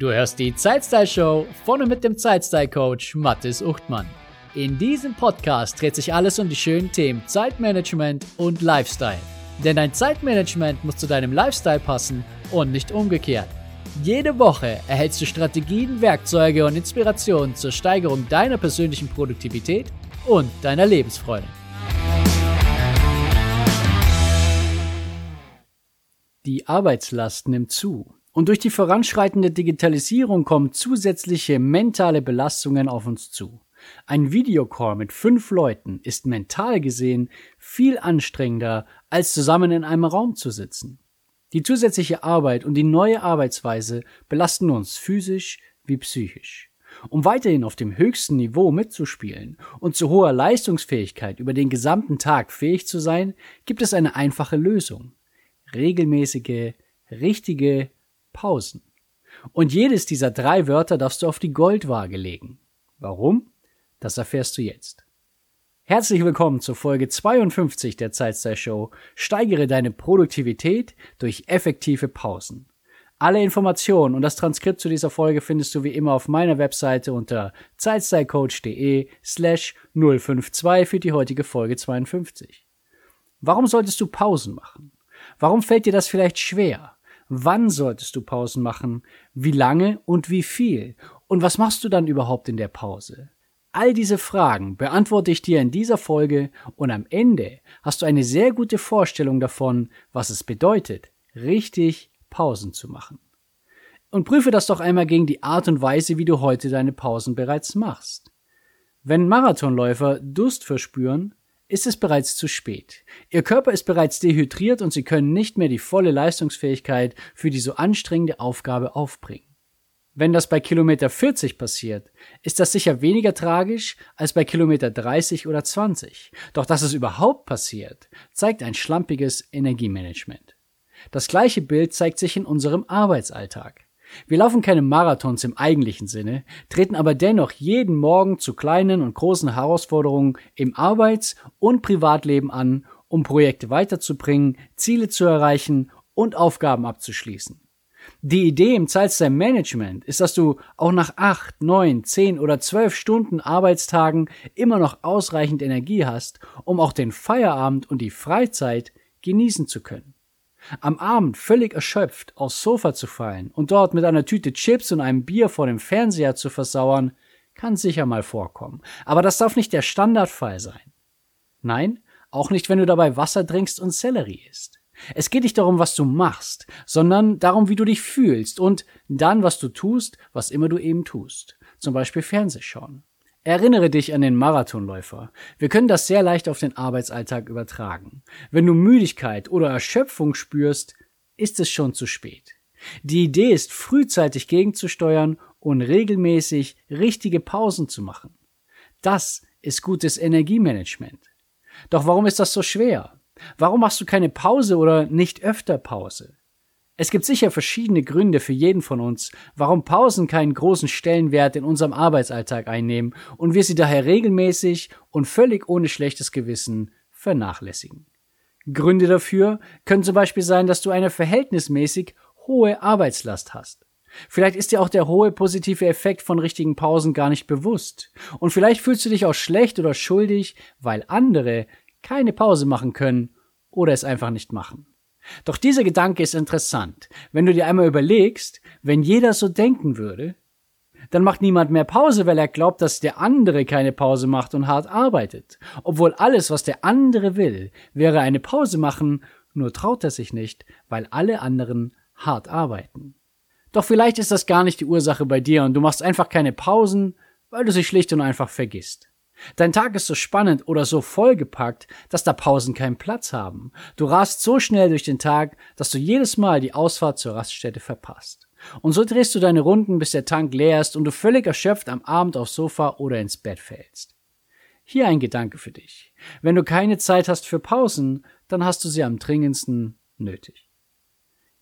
Du hörst die Zeitstyle-Show von und mit dem Zeitstyle-Coach Mattes Uchtmann. In diesem Podcast dreht sich alles um die schönen Themen Zeitmanagement und Lifestyle. Denn dein Zeitmanagement muss zu deinem Lifestyle passen und nicht umgekehrt. Jede Woche erhältst du Strategien, Werkzeuge und Inspirationen zur Steigerung deiner persönlichen Produktivität und deiner Lebensfreude. Die Arbeitslast nimmt zu und durch die voranschreitende Digitalisierung kommen zusätzliche mentale Belastungen auf uns zu. Ein Videocall mit 5 Leuten ist mental gesehen viel anstrengender, als zusammen in einem Raum zu sitzen. Die zusätzliche Arbeit und die neue Arbeitsweise belasten uns physisch wie psychisch. Um weiterhin auf dem höchsten Niveau mitzuspielen und zu hoher Leistungsfähigkeit über den gesamten Tag fähig zu sein, gibt es eine einfache Lösung: regelmäßige, richtige Pausen. Und jedes dieser 3 Wörter darfst du auf die Goldwaage legen. Warum? Das erfährst du jetzt. Herzlich willkommen zur Folge 52 der Zeitstyle-Show. Steigere deine Produktivität durch effektive Pausen. Alle Informationen und das Transkript zu dieser Folge findest du wie immer auf meiner Webseite unter zeitstylecoach.de/052 für die heutige Folge 52. Warum solltest du Pausen machen? Warum fällt dir das vielleicht schwer? Wann solltest du Pausen machen? Wie lange und wie viel? Und was machst du dann überhaupt in der Pause? All diese Fragen beantworte ich dir in dieser Folge und am Ende hast du eine sehr gute Vorstellung davon, was es bedeutet, richtig Pausen zu machen. Und prüfe das doch einmal gegen die Art und Weise, wie du heute deine Pausen bereits machst. Wenn Marathonläufer Durst verspüren, ist es bereits zu spät. Ihr Körper ist bereits dehydriert und sie können nicht mehr die volle Leistungsfähigkeit für die so anstrengende Aufgabe aufbringen. Wenn das bei Kilometer 40 passiert, ist das sicher weniger tragisch als bei Kilometer 30 oder 20. Doch dass es überhaupt passiert, zeigt ein schlampiges Energiemanagement. Das gleiche Bild zeigt sich in unserem Arbeitsalltag. Wir laufen keine Marathons im eigentlichen Sinne, treten aber dennoch jeden Morgen zu kleinen und großen Herausforderungen im Arbeits- und Privatleben an, um Projekte weiterzubringen, Ziele zu erreichen und Aufgaben abzuschließen. Die Idee im Zeitstyle-Management ist, dass du auch nach 8, 9, 10 oder 12 Stunden Arbeitstagen immer noch ausreichend Energie hast, um auch den Feierabend und die Freizeit genießen zu können. Am Abend völlig erschöpft aufs Sofa zu fallen und dort mit einer Tüte Chips und einem Bier vor dem Fernseher zu versauern, kann sicher mal vorkommen. Aber das darf nicht der Standardfall sein. Nein, auch nicht, wenn du dabei Wasser trinkst und Sellerie isst. Es geht nicht darum, was du machst, sondern darum, wie du dich fühlst und dann, was du tust, was immer du eben tust. Zum Beispiel Fernsehschauen. Erinnere dich an den Marathonläufer. Wir können das sehr leicht auf den Arbeitsalltag übertragen. Wenn du Müdigkeit oder Erschöpfung spürst, ist es schon zu spät. Die Idee ist, frühzeitig gegenzusteuern und regelmäßig richtige Pausen zu machen. Das ist gutes Energiemanagement. Doch warum ist das so schwer? Warum machst du keine Pause oder nicht öfter Pause? Es gibt sicher verschiedene Gründe für jeden von uns, warum Pausen keinen großen Stellenwert in unserem Arbeitsalltag einnehmen und wir sie daher regelmäßig und völlig ohne schlechtes Gewissen vernachlässigen. Gründe dafür können zum Beispiel sein, dass du eine verhältnismäßig hohe Arbeitslast hast. Vielleicht ist dir auch der hohe positive Effekt von richtigen Pausen gar nicht bewusst. Und vielleicht fühlst du dich auch schlecht oder schuldig, weil andere keine Pause machen können oder es einfach nicht machen. Doch dieser Gedanke ist interessant. Wenn du dir einmal überlegst, wenn jeder so denken würde, dann macht niemand mehr Pause, weil er glaubt, dass der andere keine Pause macht und hart arbeitet. Obwohl alles, was der andere will, wäre eine Pause machen, nur traut er sich nicht, weil alle anderen hart arbeiten. Doch vielleicht ist das gar nicht die Ursache bei dir und du machst einfach keine Pausen, weil du sie schlicht und einfach vergisst. Dein Tag ist so spannend oder so vollgepackt, dass da Pausen keinen Platz haben. Du rast so schnell durch den Tag, dass du jedes Mal die Ausfahrt zur Raststätte verpasst. Und so drehst du deine Runden, bis der Tank leer ist und du völlig erschöpft am Abend aufs Sofa oder ins Bett fällst. Hier ein Gedanke für dich. Wenn du keine Zeit hast für Pausen, dann hast du sie am dringendsten nötig.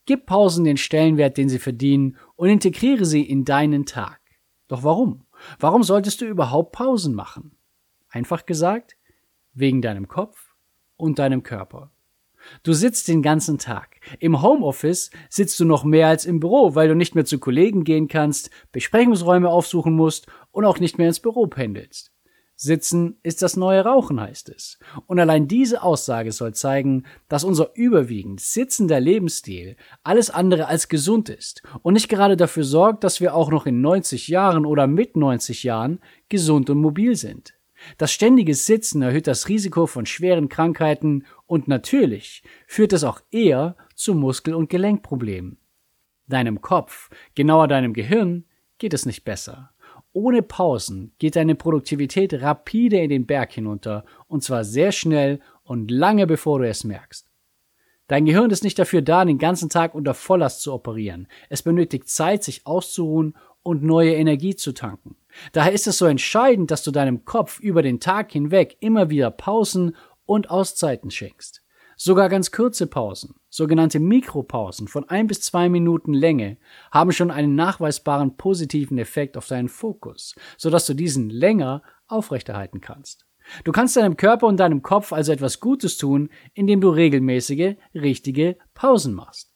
Gib Pausen den Stellenwert, den sie verdienen, und integriere sie in deinen Tag. Doch warum? Warum solltest du überhaupt Pausen machen? Einfach gesagt, wegen deinem Kopf und deinem Körper. Du sitzt den ganzen Tag. Im Homeoffice sitzt du noch mehr als im Büro, weil du nicht mehr zu Kollegen gehen kannst, Besprechungsräume aufsuchen musst und auch nicht mehr ins Büro pendelst. Sitzen ist das neue Rauchen, heißt es. Und allein diese Aussage soll zeigen, dass unser überwiegend sitzender Lebensstil alles andere als gesund ist und nicht gerade dafür sorgt, dass wir auch noch in 90 Jahren oder mit 90 Jahren gesund und mobil sind. Das ständige Sitzen erhöht das Risiko von schweren Krankheiten und natürlich führt es auch eher zu Muskel- und Gelenkproblemen. Deinem Kopf, genauer deinem Gehirn, geht es nicht besser. Ohne Pausen geht deine Produktivität rapide in den Berg hinunter und zwar sehr schnell und lange bevor du es merkst. Dein Gehirn ist nicht dafür da, den ganzen Tag unter Volllast zu operieren. Es benötigt Zeit, sich auszuruhen und neue Energie zu tanken. Daher ist es so entscheidend, dass du deinem Kopf über den Tag hinweg immer wieder Pausen und Auszeiten schenkst. Sogar ganz kurze Pausen, sogenannte Mikropausen von 1 bis 2 Minuten Länge, haben schon einen nachweisbaren positiven Effekt auf deinen Fokus, sodass du diesen länger aufrechterhalten kannst. Du kannst deinem Körper und deinem Kopf also etwas Gutes tun, indem du regelmäßige, richtige Pausen machst.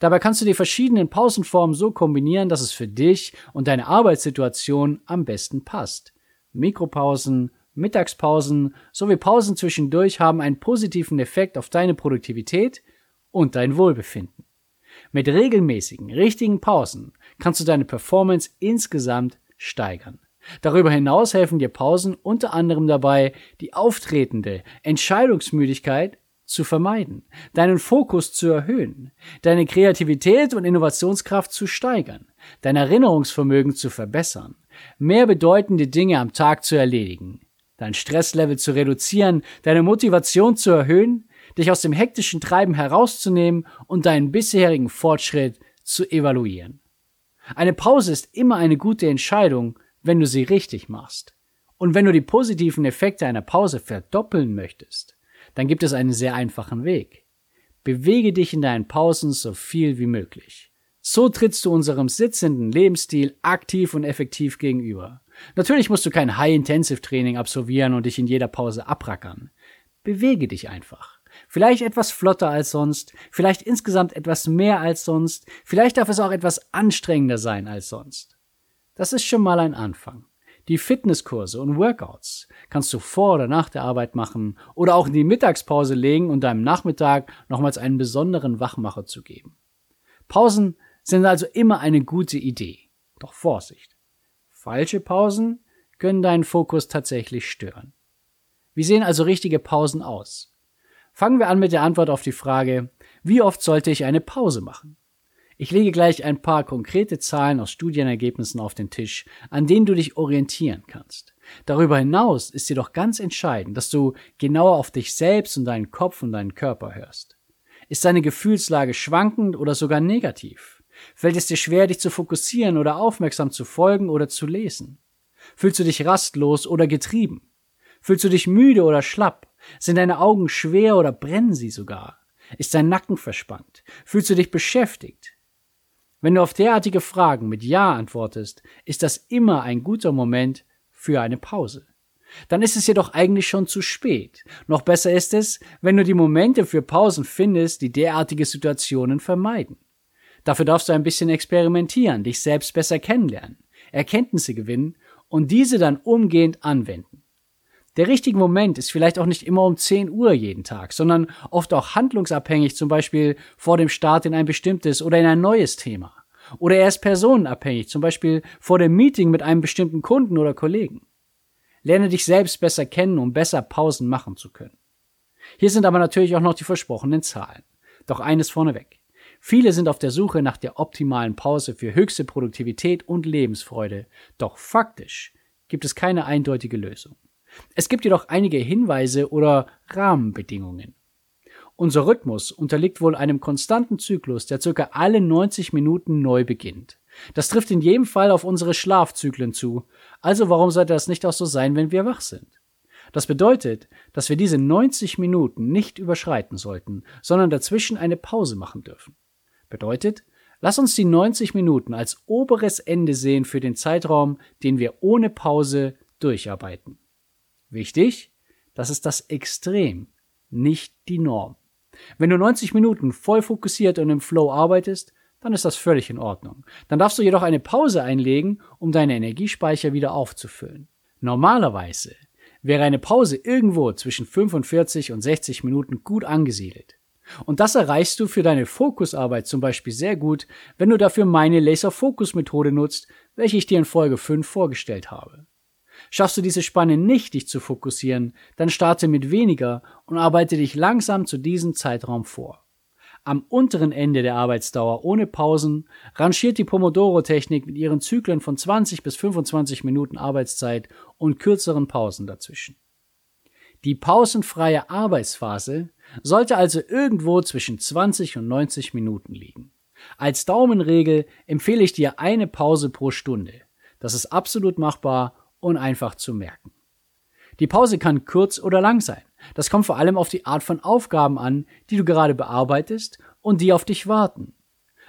Dabei kannst du die verschiedenen Pausenformen so kombinieren, dass es für dich und deine Arbeitssituation am besten passt. Mikropausen, Mittagspausen sowie Pausen zwischendurch haben einen positiven Effekt auf deine Produktivität und dein Wohlbefinden. Mit regelmäßigen, richtigen Pausen kannst du deine Performance insgesamt steigern. Darüber hinaus helfen dir Pausen unter anderem dabei, die auftretende Entscheidungsmüdigkeit zu vermeiden, deinen Fokus zu erhöhen, deine Kreativität und Innovationskraft zu steigern, dein Erinnerungsvermögen zu verbessern, mehr bedeutende Dinge am Tag zu erledigen, dein Stresslevel zu reduzieren, deine Motivation zu erhöhen, dich aus dem hektischen Treiben herauszunehmen und deinen bisherigen Fortschritt zu evaluieren. Eine Pause ist immer eine gute Entscheidung, wenn du sie richtig machst. Und wenn du die positiven Effekte einer Pause verdoppeln möchtest, dann gibt es einen sehr einfachen Weg. Bewege dich in deinen Pausen so viel wie möglich. So trittst du unserem sitzenden Lebensstil aktiv und effektiv gegenüber. Natürlich musst du kein High-Intensive-Training absolvieren und dich in jeder Pause abrackern. Bewege dich einfach. Vielleicht etwas flotter als sonst, vielleicht insgesamt etwas mehr als sonst, vielleicht darf es auch etwas anstrengender sein als sonst. Das ist schon mal ein Anfang. Die Fitnesskurse und Workouts kannst du vor oder nach der Arbeit machen oder auch in die Mittagspause legen und deinem Nachmittag nochmals einen besonderen Wachmacher zu geben. Pausen sind also immer eine gute Idee. Doch Vorsicht! Falsche Pausen können deinen Fokus tatsächlich stören. Wie sehen also richtige Pausen aus? Fangen wir an mit der Antwort auf die Frage, wie oft sollte ich eine Pause machen? Ich lege gleich ein paar konkrete Zahlen aus Studienergebnissen auf den Tisch, an denen du dich orientieren kannst. Darüber hinaus ist jedoch ganz entscheidend, dass du genauer auf dich selbst und deinen Kopf und deinen Körper hörst. Ist deine Gefühlslage schwankend oder sogar negativ? Fällt es dir schwer, dich zu fokussieren oder aufmerksam zu folgen oder zu lesen? Fühlst du dich rastlos oder getrieben? Fühlst du dich müde oder schlapp? Sind deine Augen schwer oder brennen sie sogar? Ist dein Nacken verspannt? Fühlst du dich beschäftigt? Wenn du auf derartige Fragen mit Ja antwortest, ist das immer ein guter Moment für eine Pause. Dann ist es jedoch eigentlich schon zu spät. Noch besser ist es, wenn du die Momente für Pausen findest, die derartige Situationen vermeiden. Dafür darfst du ein bisschen experimentieren, dich selbst besser kennenlernen, Erkenntnisse gewinnen und diese dann umgehend anwenden. Der richtige Moment ist vielleicht auch nicht immer um 10 Uhr jeden Tag, sondern oft auch handlungsabhängig, zum Beispiel vor dem Start in ein bestimmtes oder in ein neues Thema. Oder er ist personenabhängig, zum Beispiel vor dem Meeting mit einem bestimmten Kunden oder Kollegen. Lerne dich selbst besser kennen, um besser Pausen machen zu können. Hier sind aber natürlich auch noch die versprochenen Zahlen. Doch eines vorneweg. Viele sind auf der Suche nach der optimalen Pause für höchste Produktivität und Lebensfreude. Doch faktisch gibt es keine eindeutige Lösung. Es gibt jedoch einige Hinweise oder Rahmenbedingungen. Unser Rhythmus unterliegt wohl einem konstanten Zyklus, der circa alle 90 Minuten neu beginnt. Das trifft in jedem Fall auf unsere Schlafzyklen zu, also warum sollte das nicht auch so sein, wenn wir wach sind? Das bedeutet, dass wir diese 90 Minuten nicht überschreiten sollten, sondern dazwischen eine Pause machen dürfen. Bedeutet, lass uns die 90 Minuten als oberes Ende sehen für den Zeitraum, den wir ohne Pause durcharbeiten. Wichtig, das ist das Extrem, nicht die Norm. Wenn du 90 Minuten voll fokussiert und im Flow arbeitest, dann ist das völlig in Ordnung. Dann darfst du jedoch eine Pause einlegen, um deine Energiespeicher wieder aufzufüllen. Normalerweise wäre eine Pause irgendwo zwischen 45 und 60 Minuten gut angesiedelt. Und das erreichst du für deine Fokusarbeit zum Beispiel sehr gut, wenn du dafür meine Laser-Fokus-Methode nutzt, welche ich dir in Folge 5 vorgestellt habe. Schaffst du diese Spanne nicht, dich zu fokussieren, dann starte mit weniger und arbeite dich langsam zu diesem Zeitraum vor. Am unteren Ende der Arbeitsdauer ohne Pausen rangiert die Pomodoro-Technik mit ihren Zyklen von 20 bis 25 Minuten Arbeitszeit und kürzeren Pausen dazwischen. Die pausenfreie Arbeitsphase sollte also irgendwo zwischen 20 und 90 Minuten liegen. Als Daumenregel empfehle ich dir eine Pause pro Stunde. Das ist absolut machbar und einfach zu merken. Die Pause kann kurz oder lang sein. Das kommt vor allem auf die Art von Aufgaben an, die du gerade bearbeitest und die auf dich warten.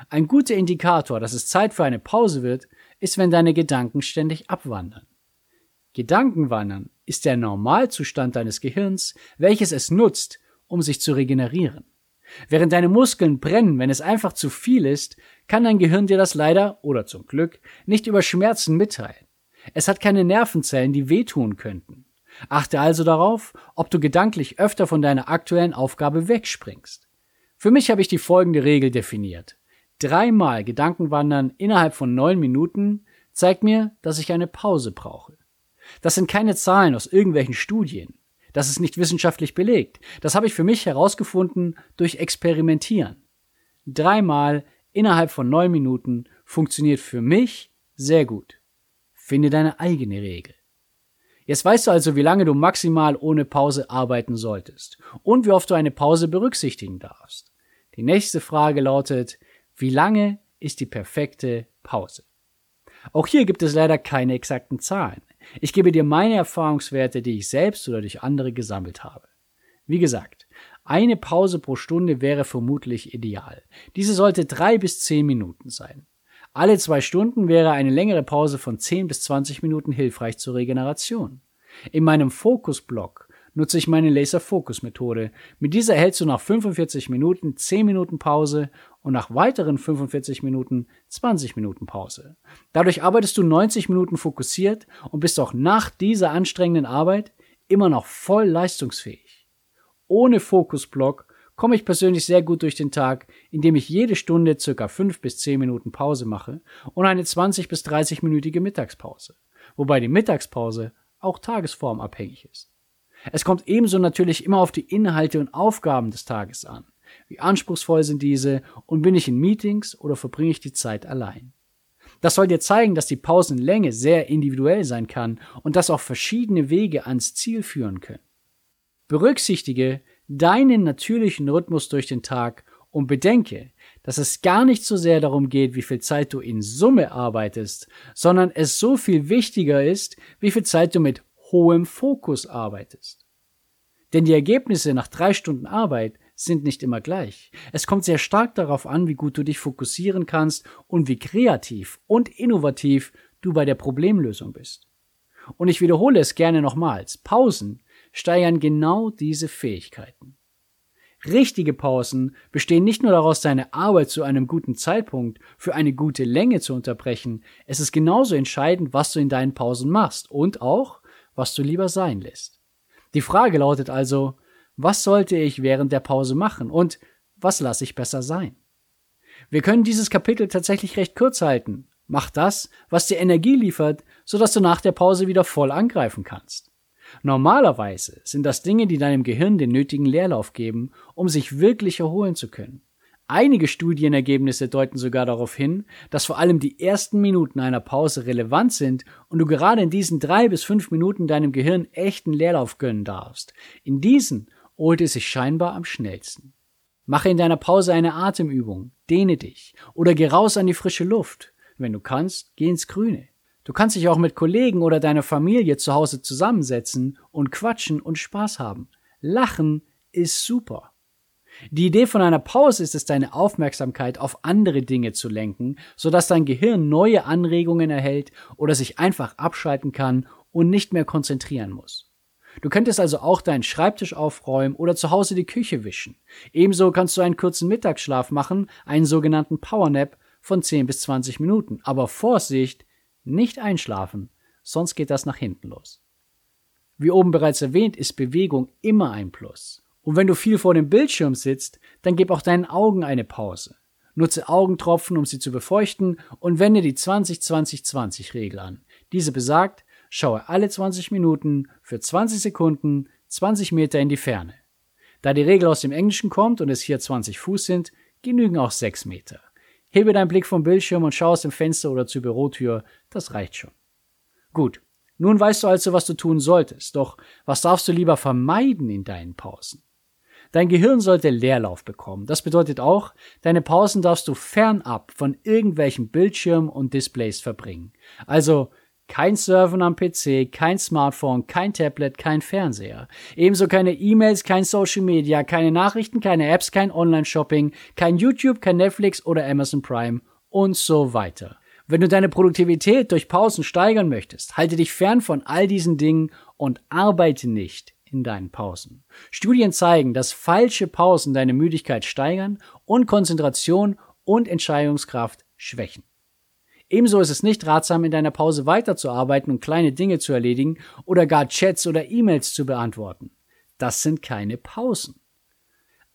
Ein guter Indikator, dass es Zeit für eine Pause wird, ist, wenn deine Gedanken ständig abwandern. Gedankenwandern ist der Normalzustand deines Gehirns, welches es nutzt, um sich zu regenerieren. Während deine Muskeln brennen, wenn es einfach zu viel ist, kann dein Gehirn dir das leider, oder zum Glück, nicht über Schmerzen mitteilen. Es hat keine Nervenzellen, die wehtun könnten. Achte also darauf, ob du gedanklich öfter von deiner aktuellen Aufgabe wegspringst. Für mich habe ich die folgende Regel definiert. 3-mal Gedankenwandern innerhalb von 9 Minuten zeigt mir, dass ich eine Pause brauche. Das sind keine Zahlen aus irgendwelchen Studien. Das ist nicht wissenschaftlich belegt. Das habe ich für mich herausgefunden durch Experimentieren. 3-mal innerhalb von 9 Minuten funktioniert für mich sehr gut. Finde deine eigene Regel. Jetzt weißt du also, wie lange du maximal ohne Pause arbeiten solltest und wie oft du eine Pause berücksichtigen darfst. Die nächste Frage lautet, wie lange ist die perfekte Pause? Auch hier gibt es leider keine exakten Zahlen. Ich gebe dir meine Erfahrungswerte, die ich selbst oder durch andere gesammelt habe. Wie gesagt, eine Pause pro Stunde wäre vermutlich ideal. Diese sollte 3 bis 10 Minuten sein. Alle 2 Stunden wäre eine längere Pause von 10 bis 20 Minuten hilfreich zur Regeneration. In meinem Fokus-Blog nutze ich meine Laser-Fokus-Methode. Mit dieser erhältst du nach 45 Minuten 10 Minuten Pause und nach weiteren 45 Minuten 20 Minuten Pause. Dadurch arbeitest du 90 Minuten fokussiert und bist auch nach dieser anstrengenden Arbeit immer noch voll leistungsfähig. Ohne Fokus-Blog komme ich persönlich sehr gut durch den Tag, indem ich jede Stunde ca. 5 bis 10 Minuten Pause mache und eine 20 bis 30-minütige Mittagspause, wobei die Mittagspause auch tagesformabhängig ist. Es kommt ebenso natürlich immer auf die Inhalte und Aufgaben des Tages an. Wie anspruchsvoll sind diese und bin ich in Meetings oder verbringe ich die Zeit allein? Das soll dir zeigen, dass die Pausenlänge sehr individuell sein kann und dass auch verschiedene Wege ans Ziel führen können. Berücksichtige deinen natürlichen Rhythmus durch den Tag und bedenke, dass es gar nicht so sehr darum geht, wie viel Zeit du in Summe arbeitest, sondern es so viel wichtiger ist, wie viel Zeit du mit hohem Fokus arbeitest. Denn die Ergebnisse nach 3 Stunden Arbeit sind nicht immer gleich. Es kommt sehr stark darauf an, wie gut du dich fokussieren kannst und wie kreativ und innovativ du bei der Problemlösung bist. Und ich wiederhole es gerne nochmals. Pausen steigern genau diese Fähigkeiten. Richtige Pausen bestehen nicht nur daraus, deine Arbeit zu einem guten Zeitpunkt für eine gute Länge zu unterbrechen, es ist genauso entscheidend, was du in deinen Pausen machst und auch, was du lieber sein lässt. Die Frage lautet also, was sollte ich während der Pause machen und was lasse ich besser sein? Wir können dieses Kapitel tatsächlich recht kurz halten. Mach das, was dir Energie liefert, sodass du nach der Pause wieder voll angreifen kannst. Normalerweise sind das Dinge, die deinem Gehirn den nötigen Leerlauf geben, um sich wirklich erholen zu können. Einige Studienergebnisse deuten sogar darauf hin, dass vor allem die ersten Minuten einer Pause relevant sind und du gerade in diesen 3 bis 5 Minuten deinem Gehirn echten Leerlauf gönnen darfst. In diesen holt es sich scheinbar am schnellsten. Mache in deiner Pause eine Atemübung, dehne dich oder geh raus an die frische Luft. Wenn du kannst, geh ins Grüne. Du kannst dich auch mit Kollegen oder deiner Familie zu Hause zusammensetzen und quatschen und Spaß haben. Lachen ist super. Die Idee von einer Pause ist es, deine Aufmerksamkeit auf andere Dinge zu lenken, sodass dein Gehirn neue Anregungen erhält oder sich einfach abschalten kann und nicht mehr konzentrieren muss. Du könntest also auch deinen Schreibtisch aufräumen oder zu Hause die Küche wischen. Ebenso kannst du einen kurzen Mittagsschlaf machen, einen sogenannten Powernap von 10 bis 20 Minuten. Aber Vorsicht, nicht einschlafen, sonst geht das nach hinten los. Wie oben bereits erwähnt, ist Bewegung immer ein Plus. Und wenn du viel vor dem Bildschirm sitzt, dann gib auch deinen Augen eine Pause. Nutze Augentropfen, um sie zu befeuchten, und wende die 20-20-20-Regel an. Diese besagt, schaue alle 20 Minuten für 20 Sekunden 20 Meter in die Ferne. Da die Regel aus dem Englischen kommt und es hier 20 Fuß sind, genügen auch 6 Meter. Hebe deinen Blick vom Bildschirm und schau aus dem Fenster oder zur Bürotür, das reicht schon. Gut, nun weißt du also, was du tun solltest, doch was darfst du lieber vermeiden in deinen Pausen? Dein Gehirn sollte Leerlauf bekommen. Das bedeutet auch, deine Pausen darfst du fernab von irgendwelchen Bildschirmen und Displays verbringen. Also kein Surfen am PC, kein Smartphone, kein Tablet, kein Fernseher. Ebenso keine E-Mails, kein Social Media, keine Nachrichten, keine Apps, kein Online-Shopping, kein YouTube, kein Netflix oder Amazon Prime und so weiter. Wenn du deine Produktivität durch Pausen steigern möchtest, halte dich fern von all diesen Dingen und arbeite nicht in deinen Pausen. Studien zeigen, dass falsche Pausen deine Müdigkeit steigern und Konzentration und Entscheidungskraft schwächen. Ebenso ist es nicht ratsam, in deiner Pause weiterzuarbeiten und kleine Dinge zu erledigen oder gar Chats oder E-Mails zu beantworten. Das sind keine Pausen.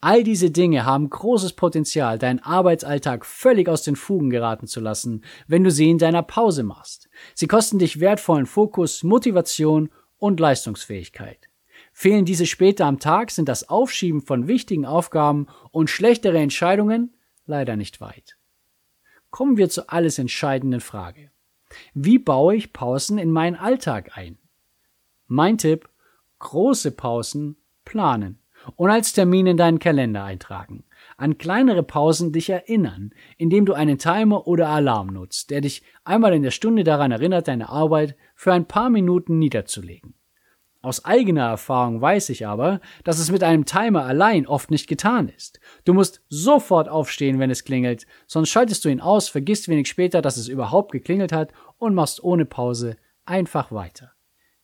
All diese Dinge haben großes Potenzial, deinen Arbeitsalltag völlig aus den Fugen geraten zu lassen, wenn du sie in deiner Pause machst. Sie kosten dich wertvollen Fokus, Motivation und Leistungsfähigkeit. Fehlen diese später am Tag, sind das Aufschieben von wichtigen Aufgaben und schlechtere Entscheidungen leider nicht weit. Kommen wir zur alles entscheidenden Frage. Wie baue ich Pausen in meinen Alltag ein? Mein Tipp, große Pausen planen und als Termin in deinen Kalender eintragen. An kleinere Pausen dich erinnern, indem du einen Timer oder Alarm nutzt, der dich einmal in der Stunde daran erinnert, deine Arbeit für ein paar Minuten niederzulegen. Aus eigener Erfahrung weiß ich aber, dass es mit einem Timer allein oft nicht getan ist. Du musst sofort aufstehen, wenn es klingelt, sonst schaltest du ihn aus, vergisst wenig später, dass es überhaupt geklingelt hat und machst ohne Pause einfach weiter.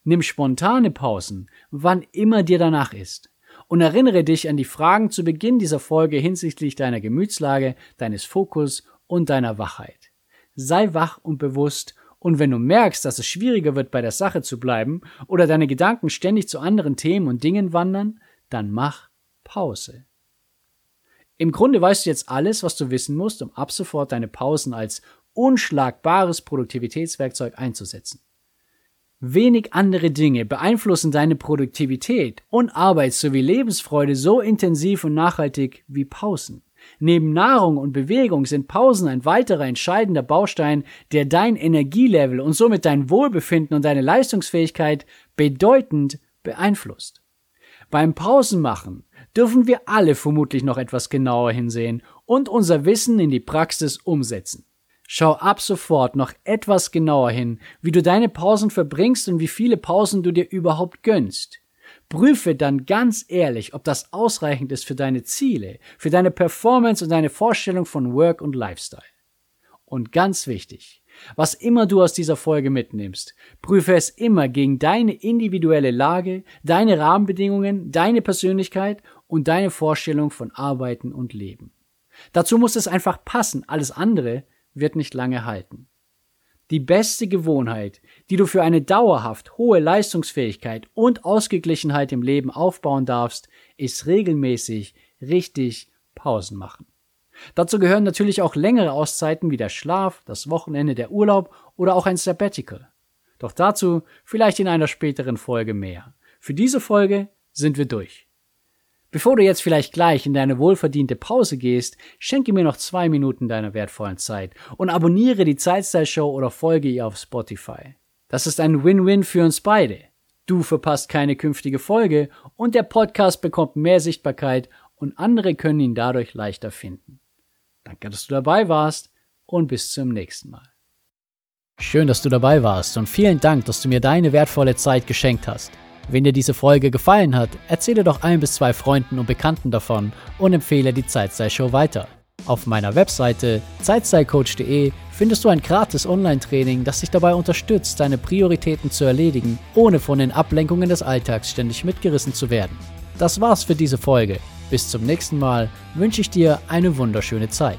Nimm spontane Pausen, wann immer dir danach ist. Und erinnere dich an die Fragen zu Beginn dieser Folge hinsichtlich deiner Gemütslage, deines Fokus und deiner Wachheit. Sei wach und bewusst. Und wenn du merkst, dass es schwieriger wird, bei der Sache zu bleiben oder deine Gedanken ständig zu anderen Themen und Dingen wandern, dann mach Pause. Im Grunde weißt du jetzt alles, was du wissen musst, um ab sofort deine Pausen als unschlagbares Produktivitätswerkzeug einzusetzen. Wenig andere Dinge beeinflussen deine Produktivität und Arbeits- sowie Lebensfreude so intensiv und nachhaltig wie Pausen. Neben Nahrung und Bewegung sind Pausen ein weiterer entscheidender Baustein, der dein Energielevel und somit dein Wohlbefinden und deine Leistungsfähigkeit bedeutend beeinflusst. Beim Pausenmachen dürfen wir alle vermutlich noch etwas genauer hinsehen und unser Wissen in die Praxis umsetzen. Schau ab sofort noch etwas genauer hin, wie du deine Pausen verbringst und wie viele Pausen du dir überhaupt gönnst. Prüfe dann ganz ehrlich, ob das ausreichend ist für deine Ziele, für deine Performance und deine Vorstellung von Work und Lifestyle. Und ganz wichtig, was immer du aus dieser Folge mitnimmst, prüfe es immer gegen deine individuelle Lage, deine Rahmenbedingungen, deine Persönlichkeit und deine Vorstellung von Arbeiten und Leben. Dazu muss es einfach passen, alles andere wird nicht lange halten. Die beste Gewohnheit, die du für eine dauerhaft hohe Leistungsfähigkeit und Ausgeglichenheit im Leben aufbauen darfst, ist regelmäßig richtig Pausen machen. Dazu gehören natürlich auch längere Auszeiten wie der Schlaf, das Wochenende, der Urlaub oder auch ein Sabbatical. Doch dazu vielleicht in einer späteren Folge mehr. Für diese Folge sind wir durch. Bevor du jetzt vielleicht gleich in deine wohlverdiente Pause gehst, schenke mir noch 2 Minuten deiner wertvollen Zeit und abonniere die Zeitstyle-Show oder folge ihr auf Spotify. Das ist ein Win-Win für uns beide. Du verpasst keine künftige Folge und der Podcast bekommt mehr Sichtbarkeit und andere können ihn dadurch leichter finden. Danke, dass du dabei warst und bis zum nächsten Mal. Schön, dass du dabei warst und vielen Dank, dass du mir deine wertvolle Zeit geschenkt hast. Wenn dir diese Folge gefallen hat, erzähle doch 1 bis 2 Freunden und Bekannten davon und empfehle die Zeitstyle-Show weiter. Auf meiner Webseite zeitstylecoach.de findest du ein gratis Online-Training, das dich dabei unterstützt, deine Prioritäten zu erledigen, ohne von den Ablenkungen des Alltags ständig mitgerissen zu werden. Das war's für diese Folge. Bis zum nächsten Mal wünsche ich dir eine wunderschöne Zeit.